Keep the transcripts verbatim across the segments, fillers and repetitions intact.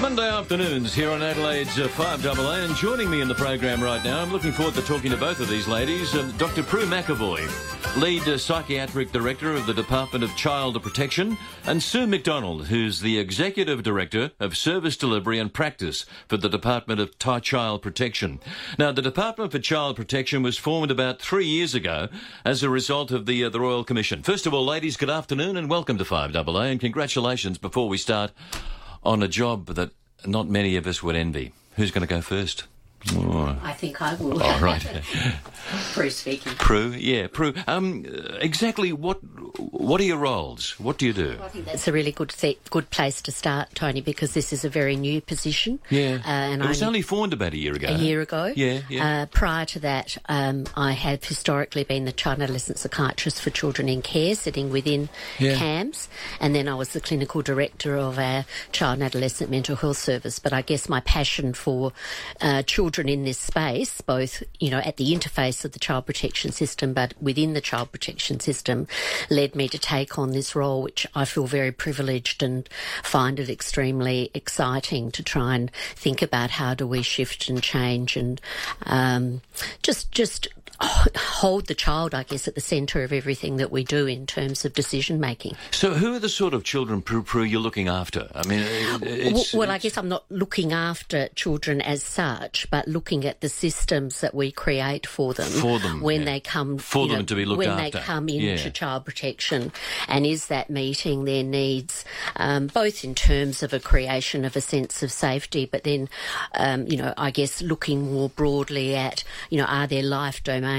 Monday afternoons here on Adelaide's five double A, and joining me in the program right now, I'm looking forward to talking to both of these ladies, um, Dr Prue McEvoy, Lead uh, Psychiatric Director of the Department of Child Protection, and Sue McDonald, who's the Executive Director of Service Delivery and Practice for the Department of T- Child Protection. Now, the Department for Child Protection was formed about three years ago as a result of the, uh, the Royal Commission. First of all, ladies, good afternoon and welcome to five double A, and congratulations before we start on a job that not many of us would envy. Who's going to go first? Oh. I think I will. All oh, right. Prue speaking. Prue, yeah, Prue. Um, exactly what what are your roles? What do you do? Well, I think that's a really good good place to start, Tony, because this is a very new position. Yeah. Uh, and it was I, only formed about a year ago. A year ago. Yeah, yeah. Uh, prior to that, um, I have historically been the child and adolescent psychiatrist for children in care, sitting within yeah. CAMS, and then I was the clinical director of our child and adolescent mental health service. But I guess my passion for uh, children in this space, both, you know, at the interface of the child protection system but within the child protection system, led me to take on this role, which I feel very privileged and find it extremely exciting to try and think about how do we shift and change and um, just just hold the child, I guess, at the centre of everything that we do in terms of decision making. So who are the sort of children, Prue, Prue, you're looking after? I mean, it's, well, it's... I guess I'm not looking after children as such, but looking at the systems that we create for them, for them when yeah. they come for them know, to be looked when after when they come into yeah. child protection, and is that meeting their needs, um, both in terms of a creation of a sense of safety, but then, um, you know, I guess looking more broadly at, you know, are their life domains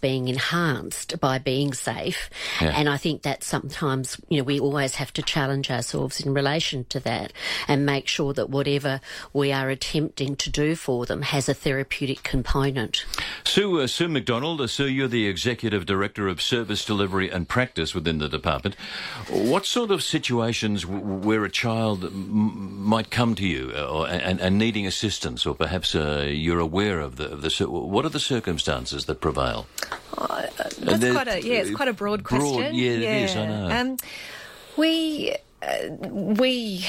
being enhanced by being safe. Yeah. And I think that sometimes, you know, we always have to challenge ourselves in relation to that and make sure that whatever we are attempting to do for them has a therapeutic component. Sue, uh, Sue McDonald, uh, Sue, you're the Executive Director of Service Delivery and Practice within the department. What sort of situations w- where a child m- might come to you uh, or, and, and needing assistance, or perhaps uh, you're aware of the, of the... What are the circumstances that provide? Oh, that's quite a, yeah, it's quite a broad, broad question. Yeah, yeah, it is, I know. Um, we, uh, we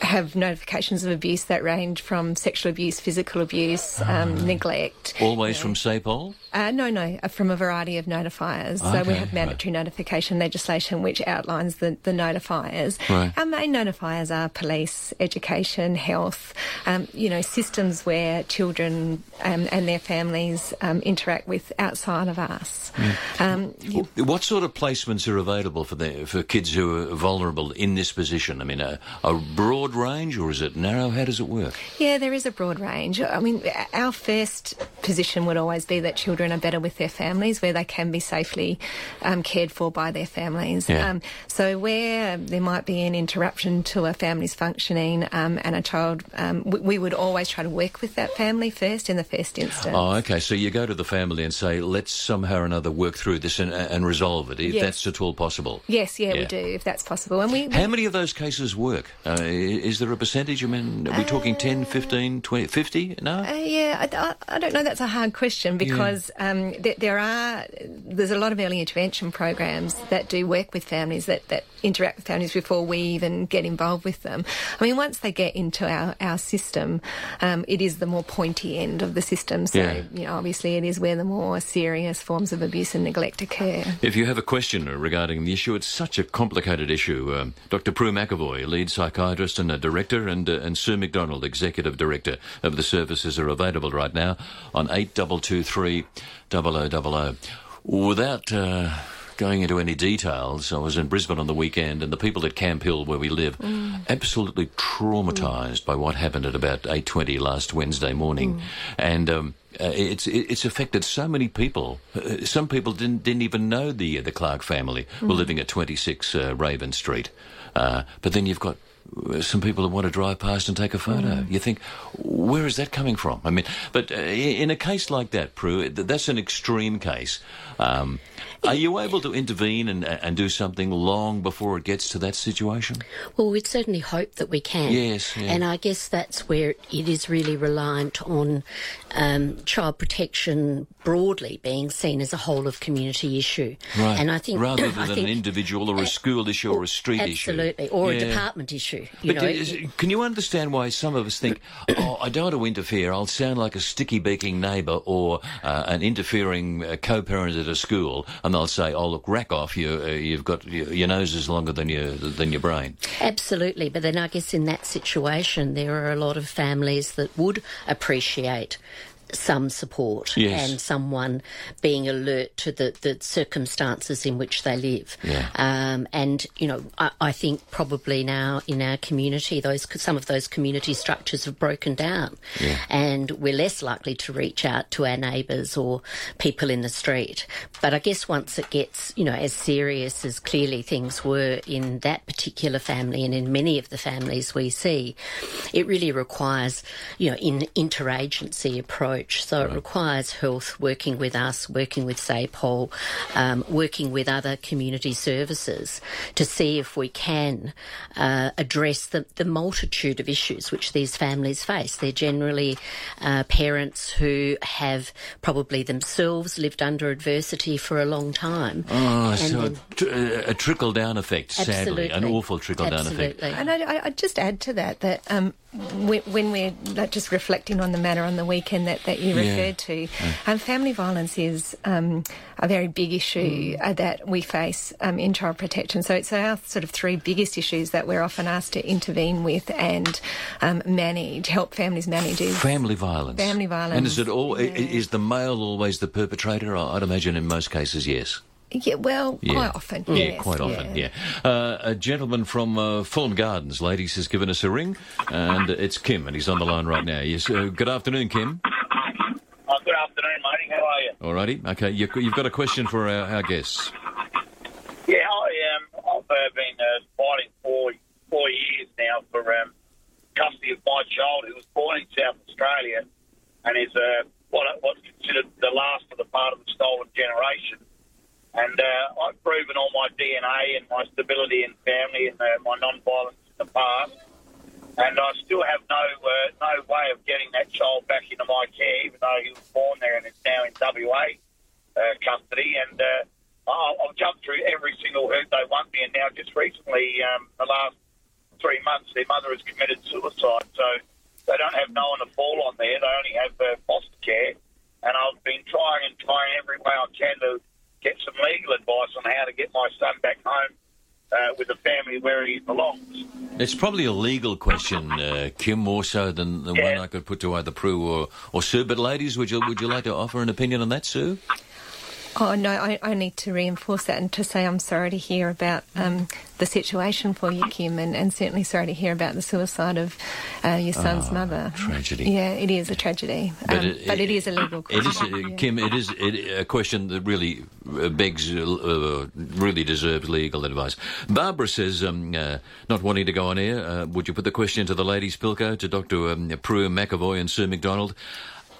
have notifications of abuse that range from sexual abuse, physical abuse, um, ah. neglect. Always you know. from SAPOL? Uh, no, no, from a variety of notifiers. Okay. So we have mandatory right. notification legislation which outlines the, the notifiers. Right. Our main notifiers are police, education, health, um, you know, systems where children um, and their families um, interact with outside of us. Yeah. Um, you... What sort of placements are available for the, for kids who are vulnerable in this position? I mean, a, a broad range, or is it narrow? How does it work? Yeah, there is a broad range. I mean, our first position would always be that children are better with their families, where they can be safely um, cared for by their families. Yeah. Um, so where there might be an interruption to a family's functioning um, and a child, um, we, we would always try to work with that family first in the first instance. Oh, okay. So you go to the family and say, let's somehow or another work through this and, and resolve it, if yes. that's at all possible. Yes, yeah, yeah, we do, if that's possible. And we, we... How many of those cases work? Uh, is there a percentage? I mean, are we uh, talking ten, fifteen, twenty, fifty? No? Uh, yeah, I, I don't know. That's a hard question because... Yeah. Um, there, there are there's a lot of early intervention programs that do work with families, that, that interact with families before we even get involved with them. I mean, once they get into our, our system, um, it is the more pointy end of the system. So, yeah. you know, obviously it is where the more serious forms of abuse and neglect occur. If you have a question regarding the issue, it's such a complicated issue. Um, Dr Prue McEvoy, lead psychiatrist and a director, and, uh, and Sue McDonald, executive director of the services, are available right now on eight two two three double oh double oh. Without uh, going into any details, I was in Brisbane on the weekend, and the people at Camp Hill, where we live, mm. absolutely traumatised mm. by what happened at about eight twenty last Wednesday morning. Mm. And um, uh, it's it's affected so many people. Uh, some people didn't didn't even know the the Clark family mm. were living at twenty-six uh, Raven Street. Uh, but then you've got some people who want to drive past and take a photo. Mm. You think, where is that coming from? I mean, but in a case like that, Prue, that's an extreme case. Um, are you able to intervene and, and do something long before it gets to that situation? Well, we'd certainly hope that we can. Yes. Yeah. And I guess that's where it is really reliant on um, child protection broadly being seen as a whole of community issue. Right. And I think rather than I think, an individual or a school issue or, or a street absolutely, issue. Absolutely. Or yeah. a department issue. You but know, is, can you understand why some of us think, oh, I don't want to interfere, I'll sound like a sticky-beaking neighbour or uh, an interfering uh, co-parent at a school, and they'll say, oh, look, rack off, you, uh, you've got your, your nose is longer than your, than your brain. Absolutely, but then I guess in that situation there are a lot of families that would appreciate some support yes. and someone being alert to the, the circumstances in which they live. Yeah. Um, and, you know, I, I think probably now in our community, those some of those community structures have broken down yeah. and we're less likely to reach out to our neighbours or people in the street. But I guess once it gets, you know, as serious as clearly things were in that particular family and in many of the families we see, it really requires, you know, an interagency approach. So it requires health working with us, working with SAPOL, um, working with other community services to see if we can uh, address the, the multitude of issues which these families face. They're generally uh, parents who have probably themselves lived under adversity for a long time. Oh, and so then, a, tr- a trickle-down effect, sadly, an awful trickle-down absolutely. effect. And I, I'd just add to that that um, when we're just reflecting on the matter on the weekend that that you referred yeah. to. Um, family violence is um, a very big issue mm. uh, that we face um, in child protection. So it's our sort of three biggest issues that we're often asked to intervene with and um, manage, help families manage. Is family violence. Family violence. And is it all? Yeah. Is the male always the perpetrator? I'd imagine in most cases, yes. Yeah, well, yeah. quite often. Yeah, yes. quite often, yeah. yeah. Uh, a gentleman from uh, Fulham Gardens, ladies, has given us a ring, and it's Kim, and he's on the line right now. Yes. Uh, good afternoon, Kim. Oh, good afternoon, matey. How are you? All righty. Okay, you, you've got a question for our, our guests. Yeah, I, um, I've uh, been uh, fighting for four years now for um, custody of my child who was born in South Australia and is uh, what, what's considered the last of the part of the stolen generation. And uh, I've proven all my D N A and my stability in family and uh, my non-violence in the past. And I still have no uh, no way of getting that child back into my care, even though he was born there and is now in W A uh, custody. And uh, I've jumped through every single hoop they want me. And now just recently, um, the last three months, their mother has committed suicide. So they don't have no one to fall on there. They only have uh, foster care. And I've been trying and trying every way I can to get some legal advice on how to get my son back home uh, with the family where he belongs. It's probably a legal question, uh, Kim, more so than the yeah. one I could put to either Prue or, or Sue. But, ladies, would you would you like to offer an opinion on that, Sue? Oh, no, I, I need to reinforce that and to say I'm sorry to hear about um, the situation for you, Kim, and, and certainly sorry to hear about the suicide of uh, your son's oh, mother. Tragedy. Yeah, it is a tragedy. But, um, it, but it, it is a legal question. It is, uh, yeah. Kim, it is it, a question that really begs, uh, really deserves legal advice. Barbara says, um, uh, not wanting to go on air, uh, would you put the question to the ladies, Pilko, to Dr um, Prue McEvoy and Sue McDonald?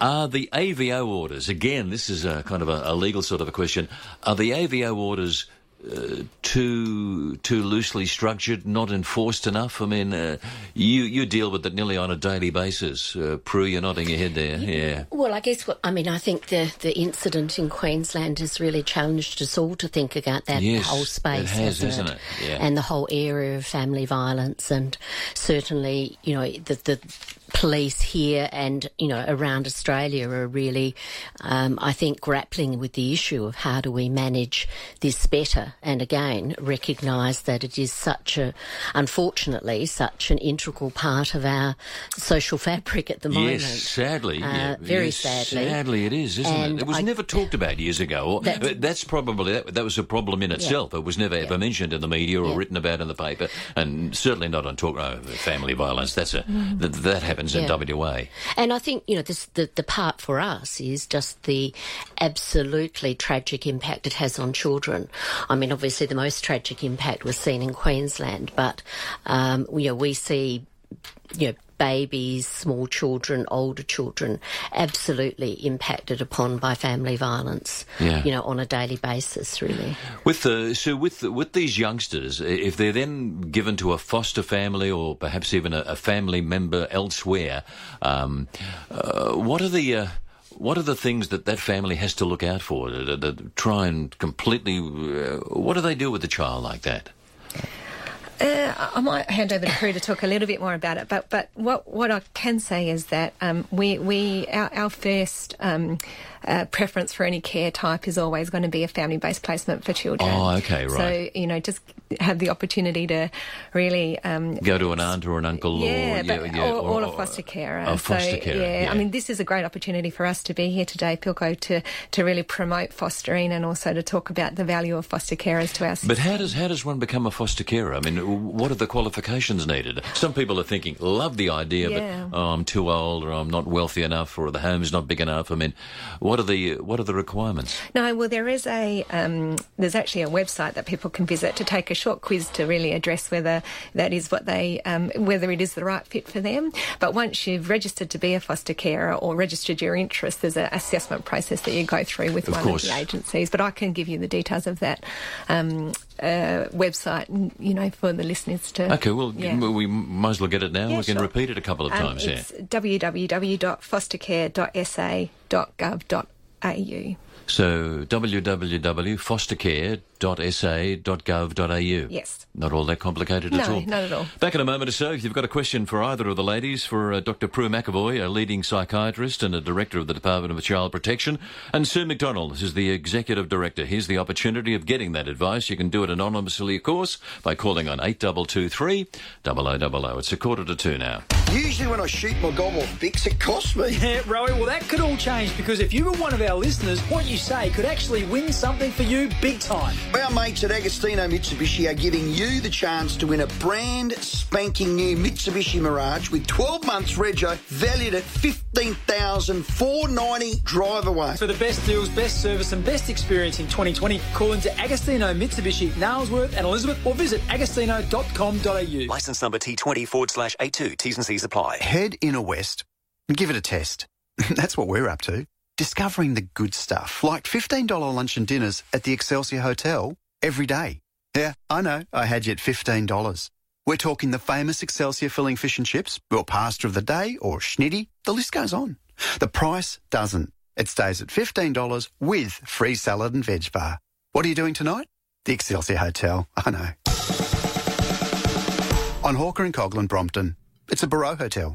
Are the A V O orders, again, this is a kind of a, a legal sort of a question, are the A V O orders uh, too too loosely structured, not enforced enough? I mean, uh, you, you deal with it nearly on a daily basis. Uh, Prue, you're nodding your head there, yeah. Well, I guess, what, I mean, I think the, the incident in Queensland has really challenged us all to think about that yes, whole space. It has, hasn't it? it? Yeah. And the whole area of family violence and certainly, you know, the... the police here and, you know, around Australia are really, um, I think, grappling with the issue of how do we manage this better and, again, recognise that it is such a, unfortunately, such an integral part of our social fabric at the moment. Yes, sadly. Uh, yeah, very yes, sadly. Sadly it is, isn't and it? It was I, never talked about years ago. That's, that's probably, that, that was a problem in itself. Yeah, it was never yeah. ever mentioned in the media or yeah. written about in the paper and certainly not on talk oh, family violence. That's a, mm. th- that happened. Yeah. In W A. And I think, you know, this, the, the part for us is just the absolutely tragic impact it has on children. I mean, obviously the most tragic impact was seen in Queensland, but, um, you know, we see you know, babies, small children, older children, absolutely impacted upon by family violence, yeah. you know, on a daily basis, really. With the, so with the, with these youngsters, if they're then given to a foster family or perhaps even a, a family member elsewhere, um, uh, what are the... Uh, What are the things that that family has to look out for, to, to, to try and completely... Uh, what do they do with a child like that? Uh, I might hand over to Prue to talk a little bit more about it, but but what what I can say is that um, we we our, our first um, uh, preference for any care type is always going to be a family-based placement for children. Oh, okay, right. So, you know, just have the opportunity to really... Um, Go to an aunt or an uncle yeah, or... But yeah, yeah, or, or, or a foster carer. A foster so, carer, yeah, yeah. I mean, this is a great opportunity for us to be here today, Pilko, to, to really promote fostering and also to talk about the value of foster carers to our system. But how does, how does one become a foster carer? I mean... What are the qualifications needed? Some people are thinking, love the idea, yeah. but oh, I'm too old, or I'm not wealthy enough, or the home's not big enough. I mean, what are the what are the requirements? No, well, there is a um, there's actually a website that people can visit to take a short quiz to really address whether that is what they um, whether it is the right fit for them. But once you've registered to be a foster carer or registered your interest, there's an assessment process that you go through with of one course. of the agencies. But I can give you the details of that um, uh, website, you know, for the listeners to... OK, well, yeah. we might as well get it now. Yeah, we can sure. repeat it a couple of um, times. It's yeah. w w w dot foster care dot s a dot gov dot a u. So w w w dot foster care dot s a dot gov dot a u. Yes. Not all that complicated no, at all. No, not at all. Back in a moment or so, if you've got a question for either of the ladies, for uh, Dr Prue McEvoy, a leading psychiatrist and a director of the Department of Child Protection, and Sue McDonald, who's the executive director. Here's the opportunity of getting that advice. You can do it anonymously, of course, by calling on eight two two three, double oh double oh. It's a quarter to two now. Usually when I shoot my gob or fix, it costs me. Yeah, Rowie, well, that could all change, because if you were one of our listeners, what you say could actually win something for you big time. Our mates at Agostino Mitsubishi are giving you the chance to win a brand spanking new Mitsubishi Mirage with twelve months rego valued at fifteen thousand four hundred ninety dollars drive away. For the best deals, best service and best experience in twenty twenty, call into Agostino Mitsubishi, Nailsworth and Elizabeth, or visit agostino dot com dot a u. Licence number T twenty forward slash eighty-two. T's and C's apply. Head inner west and give it a test. That's what we're up to. Discovering the good stuff, like fifteen dollars lunch and dinners at the Excelsior Hotel every day. Yeah, I know, I had you at fifteen dollars. We're talking the famous Excelsior filling fish and chips, or pasta of the day, or schnitty. The list goes on. The price doesn't. It stays at fifteen dollars with free salad and veg bar. What are you doing tonight? The Excelsior Hotel, I know. On Hawker and Coglan, Brompton. It's a Barreau Hotel.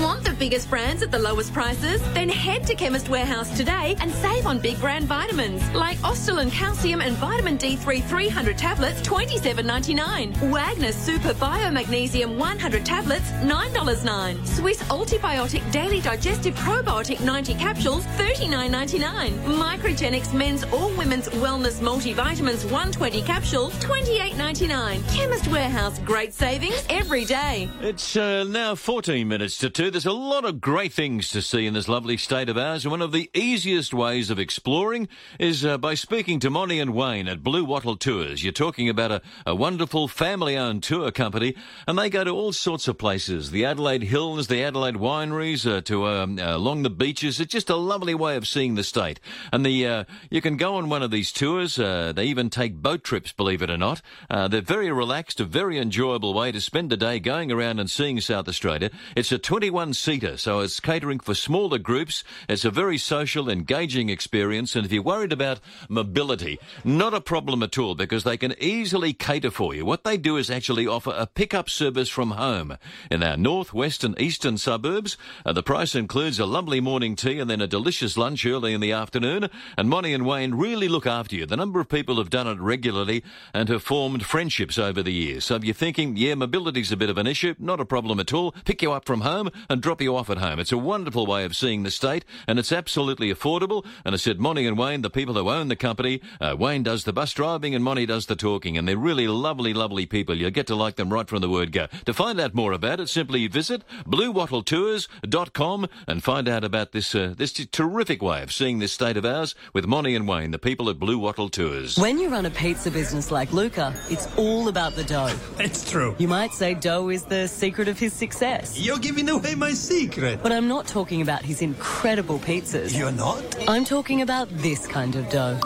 Want the biggest brands at the lowest prices? Then head to Chemist Warehouse today and save on big brand vitamins like Ostelin Calcium and Vitamin D three three hundred tablets, twenty-seven ninety-nine. Wagner Super Bio Magnesium one hundred tablets, nine dollars and nine cents. Swiss Altibiotic Daily Digestive Probiotic ninety capsules, thirty-nine ninety-nine. Microgenics Men's or Women's Wellness Multivitamins one hundred twenty capsules, twenty-eight ninety-nine. Chemist Warehouse, great savings every day. It's uh, now fourteen minutes to There's a lot of great things to see in this lovely state of ours, and one of the easiest ways of exploring is uh, by speaking to Monty and Wayne at Blue Wattle Tours. You're talking about a, a wonderful family-owned tour company, and they go to all sorts of places, the Adelaide Hills, the Adelaide wineries, uh, to um, uh, along the beaches. It's just a lovely way of seeing the state. And the uh, you can go on one of these tours. Uh, they even take boat trips, believe it or not. Uh, they're very relaxed, a very enjoyable way to spend a day going around and seeing South Australia. It's a twenty-one seater, so it's catering for smaller groups. It's a very social, engaging experience, and if you're worried about mobility, not a problem at all, because they can easily cater for you. What they do is actually offer a pick-up service from home in our north, west and eastern suburbs. Uh, the price includes a lovely morning tea and then a delicious lunch early in the afternoon, and Monty and Wayne really look after you. The number of people have done it regularly and have formed friendships over the years. So if you're thinking, yeah, mobility's a bit of an issue, not a problem at all. Pick you up from home home and drop you off at home. It's a wonderful way of seeing the state, and it's absolutely affordable. And I said, Monty and Wayne, the people who own the company, uh, Wayne does the bus driving and Monty does the talking, and they're really lovely, lovely people. You'll get to like them right from the word go. To find out more about it, simply visit blue wattle tours dot com and find out about this uh, this terrific way of seeing this state of ours with Monty and Wayne, the people at Blue Wattle Tours. When you run a pizza business like Luca, it's all about the dough. It's true. You might say dough is the secret of his success. You're giving away my secret. But I'm not talking about his incredible pizzas. You're not? I'm talking about this kind of dough.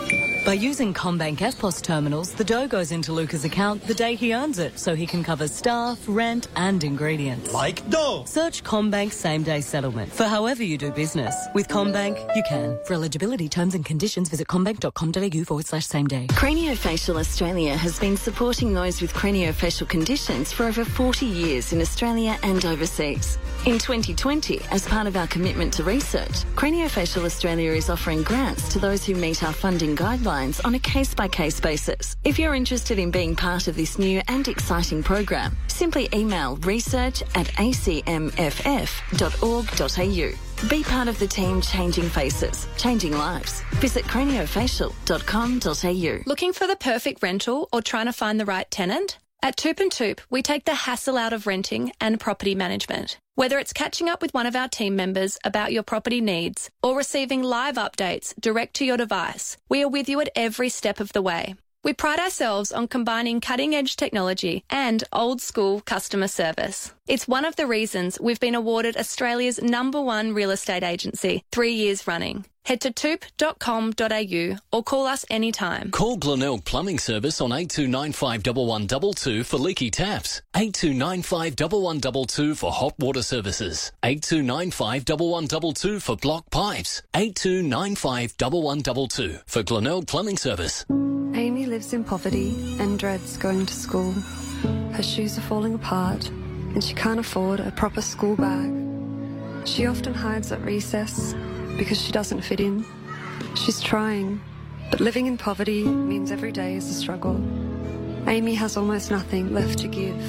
By using ComBank F P O S terminals, the dough goes into Luca's account the day he earns it, so he can cover staff, rent and ingredients. Like dough. Search ComBank same-day settlement. For however you do business, with ComBank, you can. For eligibility, terms and conditions, visit combank.com.au forward slash same day. Craniofacial Australia has been supporting those with craniofacial conditions for over forty years in Australia and overseas. In twenty twenty, as part of our commitment to research, Craniofacial Australia is offering grants to those who meet our funding guidelines on a case-by-case basis. If you're interested in being part of this new and exciting program, simply email research at a c m f f dot org dot a u. Be part of the team changing faces, changing lives. Visit craniofacial dot com dot a u. Looking for the perfect rental or trying to find the right tenant? At Toop and Toop, we take the hassle out of renting and property management. Whether it's catching up with one of our team members about your property needs or receiving live updates direct to your device, we are with you at every step of the way. We pride ourselves on combining cutting-edge technology and old-school customer service. It's one of the reasons we've been awarded Australia's number one real estate agency three years running. Head to toop dot com dot a u or call us anytime. Call Glenelg Plumbing Service on eight two nine five one one two two for leaky taps, eight two nine five one one two two for hot water services, eight two nine five one one two two for blocked pipes, eight two nine five one one two two for Glenelg Plumbing Service. Amy lives in poverty and dreads going to school. Her shoes are falling apart and she can't afford a proper school bag. She often hides at recess because she doesn't fit in. She's trying, but living in poverty means every day is a struggle. Amy has almost nothing left to give.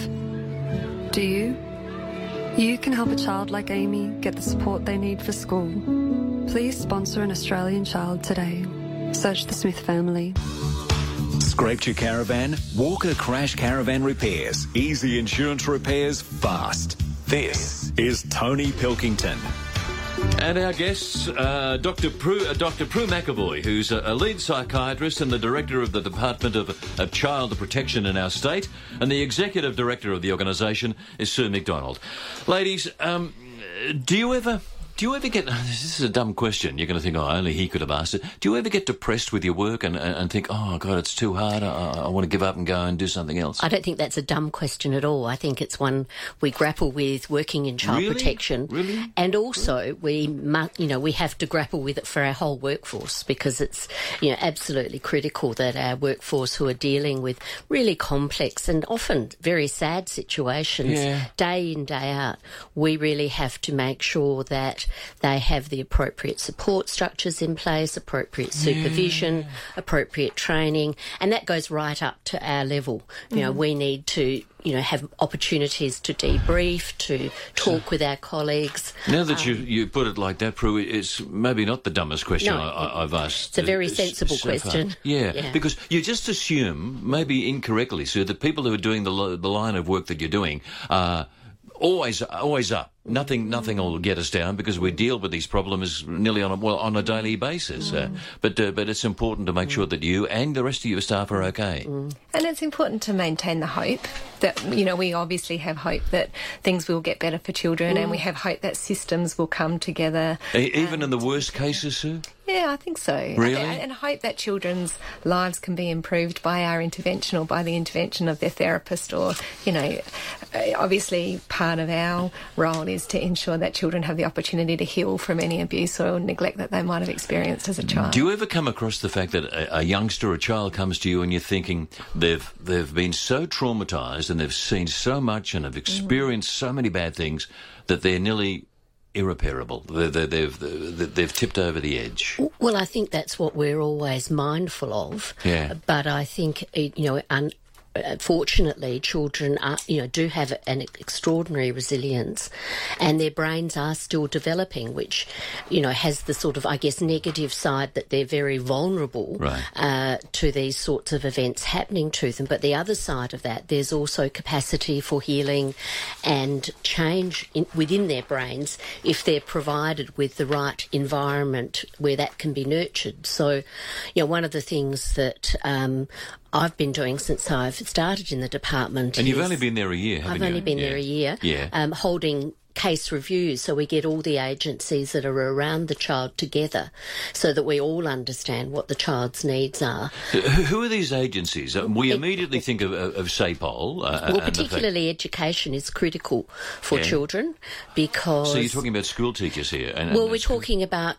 Do you? You can help a child like Amy get the support they need for school. Please sponsor an Australian child today. Search the Smith family. Scraped your caravan? Walker Crash Caravan Repairs. Easy insurance repairs, fast. This is Tony Pilkington. And our guests, uh, Dr. Prue, uh, Dr. Prue McEvoy, who's a, a lead psychiatrist and the director of the Department of, of Child Protection in our state, and the executive director of the organisation is Sue McDonald. Ladies, um, do you ever, do you ever get? This is a dumb question. You're going to think, oh, only he could have asked it. Do you ever get depressed with your work and, and, and think, oh God, it's too hard. I, I want to give up and go and do something else? I don't think that's a dumb question at all. I think it's one we grapple with working in child really? protection, really, and also really? we, you know, we have to grapple with it for our whole workforce, because it's, you know, absolutely critical that our workforce, who are dealing with really complex and often very sad situations, yeah, day in day out, we really have to make sure that they have the appropriate support structures in place, appropriate supervision, yeah, appropriate training, and that goes right up to our level. You mm. know, we need to, you know, have opportunities to debrief, to talk with our colleagues. Now that um, you, you put it like that, Prue, it's maybe not the dumbest question no, I, I've asked. It's a very uh, sensible so question. Yeah, yeah, because you just assume, maybe incorrectly, Sue, that people who are doing the, the line of work that you're doing are always, always up. Nothing, nothing will get us down, because we deal with these problems nearly on a, well, on a daily basis. Mm. Uh, but uh, but it's important to make mm. sure that you and the rest of your staff are okay. Mm. And it's important to maintain the hope that, you know, we obviously have hope that things will get better for children, mm. and we have hope that systems will come together. E- even in the worst cases, Sue? Yeah, I think so. Really? And, and hope that children's lives can be improved by our intervention, or by the intervention of their therapist, or, you know, obviously part of our role is to ensure that children have the opportunity to heal from any abuse or neglect that they might have experienced as a child. Do you ever come across the fact that a, a youngster, a child comes to you and you're thinking they've they've been so traumatised and they've seen so much and have experienced mm. so many bad things that they're nearly irreparable, they've, they've, they've tipped over the edge? Well, I think that's what we're always mindful of. Yeah. But I think, you know, un- fortunately, children are, you know, do have an extraordinary resilience, and their brains are still developing, which, you know, has the sort of, I guess, negative side that they're very vulnerable, right, uh, to these sorts of events happening to them. But the other side of that, there's also capacity for healing and change in, within their brains if they're provided with the right environment where that can be nurtured. So, you know, one of the things that um, I've been doing since I've started in the department. And you've is, only been there a year, haven't I've you? I've only been yeah. there a year, yeah. um, holding case reviews, so we get all the agencies that are around the child together so that we all understand what the child's needs are. Who are these agencies? We immediately think of, of SAPOL. Uh, well, particularly education is critical for yeah. children because... So you're talking about school teachers here? And, well, and we're school- talking about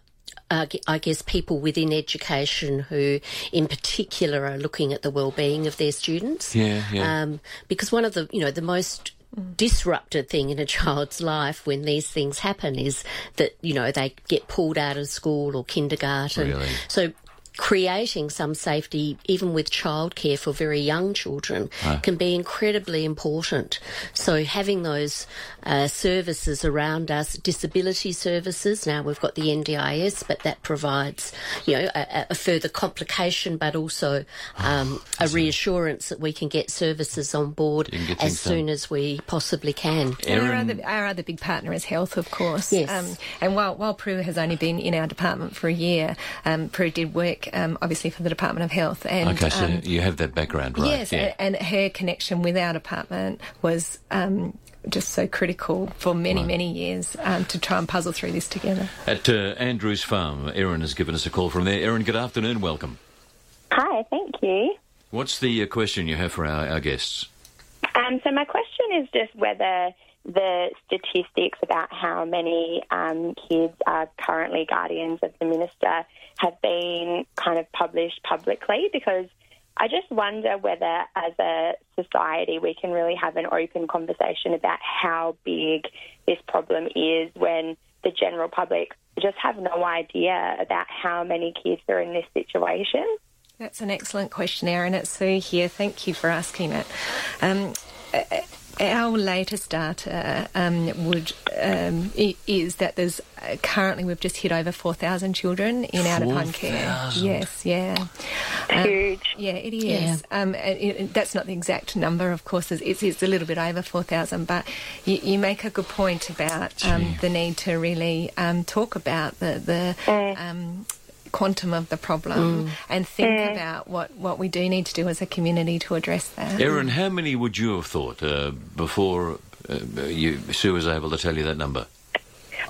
Uh, I guess people within education who in particular are looking at the well-being of their students. Yeah, yeah. Um, because one of the, you know, the most disrupted thing in a child's life when these things happen is that, you know, they get pulled out of school or kindergarten. Really? So creating some safety, even with childcare for very young children, oh. can be incredibly important. So having those uh, services around us, disability services, now we've got the N D I S, but that provides, you know, a, a further complication, but also um, oh, a reassurance that we can get services on board as soon done. as we possibly can. Erin... Our, other, our other big partner is health, of course. Yes. Um, and while, while Prue has only been in our department for a year, um, Prue did work Um, obviously for the Department of Health. And, okay, so um, you have that background, right? Yes, yeah. and, and her connection with our department was um, just so critical for many, right. many years um, to try and puzzle through this together. At uh, Andrew's Farm, Erin has given us a call from there. Erin, good afternoon, welcome. Hi, thank you. What's the uh, question you have for our, our guests? Um, so my question is just whether the statistics about how many um, kids are currently guardians of the minister have been kind of published publicly, because I just wonder whether as a society we can really have an open conversation about how big this problem is when the general public just have no idea about how many kids are in this situation. That's an excellent question, Erin. It's Sue here. Thank you for asking it. Um, uh, Our latest data um, would um, is that there's uh, currently we've just hit over four thousand children in out-of-home care. Yes, yeah. Um, Huge. Yeah, it is. Yeah. Um, it, it, that's not the exact number, of course. It's, it's a little bit over four thousand, but you, you make a good point about um, the need to really um, talk about the... the mm. um, quantum of the problem mm. and think mm. about what, what we do need to do as a community to address that. Erin, how many would you have thought uh, before uh, you, Sue was able to tell you that number?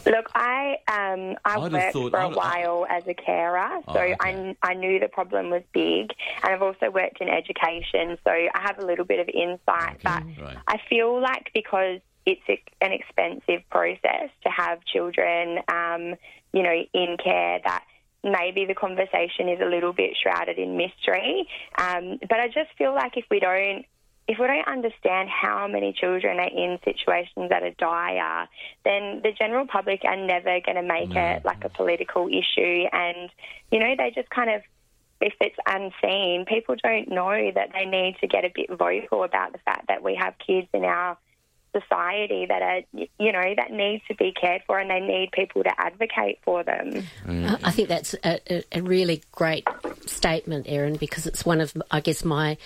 Look, I um, I I'd worked thought, for a I'd, while I'd, as a carer, so oh, okay. I, I knew the problem was big, and I've also worked in education, so I have a little bit of insight, okay, but right. I feel like because it's an expensive process to have children, um, you know, in care, that maybe the conversation is a little bit shrouded in mystery. Um, but I just feel like if we don't if we don't understand how many children are in situations that are dire, then the general public are never going to make no. it like a political issue. And, you know, they just kind of, if it's unseen, people don't know that they need to get a bit vocal about the fact that we have kids in our society that are, you know, that needs to be cared for, and they need people to advocate for them. I think that's a, a really great statement, Erin, because it's one of, I guess, my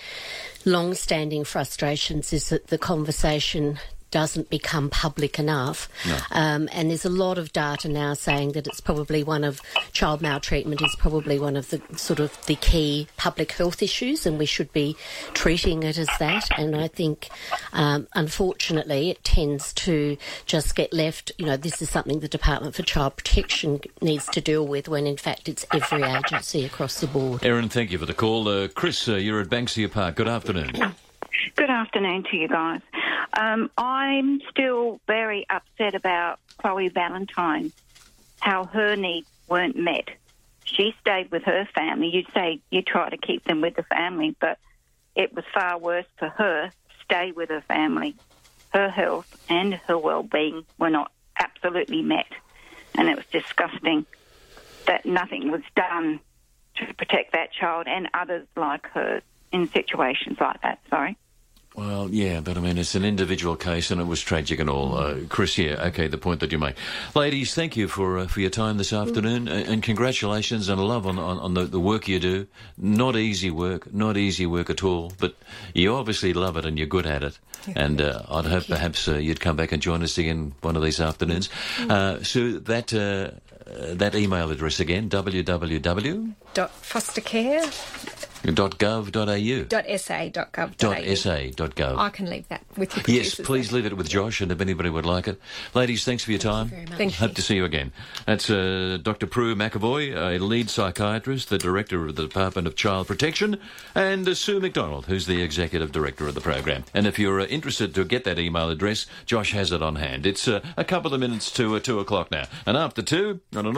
long-standing frustrations is that the conversation doesn't become public enough. No. Um, and there's a lot of data now saying that it's probably one of child maltreatment is probably one of the sort of the key public health issues, and we should be treating it as that. And I think, um, unfortunately, it tends to just get left, you know, this is something the Department for Child Protection needs to deal with, when in fact it's every agency across the board. Erin, thank you for the call. Uh, Chris, uh, you're at Banksia Park. Good afternoon. Good afternoon to you guys. Um, I'm still very upset about Chloe Valentine, how her needs weren't met. She stayed with her family. You say you try to keep them with the family, but it was far worse for her to stay with her family. Her health and her well-being were not absolutely met, and it was disgusting that nothing was done to protect that child and others like her in situations like that, sorry. Well, yeah, but I mean, it's an individual case and it was tragic and all. Uh, Chris, yeah, okay, the point that you make. Ladies, thank you for uh, for your time this afternoon and, and congratulations and love on, on, on the, the work you do. Not easy work, not easy work at all, but you obviously love it and you're good at it. Yeah, and uh, I'd hope you. perhaps uh, you'd come back and join us again one of these afternoons. Mm. Uh, Sue, that, uh, that email address again, w w w dot fostercare dot com dot gov dot a u dot s a dot gov dot a u dot s a dot gov I can leave that with you. Yes, please leave it with Josh, and if anybody would like it. Ladies, thanks for your time. Thank you very much. Thank Hope you. to see you again. That's uh, Doctor Prue McEvoy, a lead psychiatrist, the director of the Department of Child Protection, and uh, Sue McDonald, who's the executive director of the program. And if you're uh, interested to get that email address, Josh has it on hand. It's uh, a couple of minutes to uh, two o'clock now, and after two, on an all.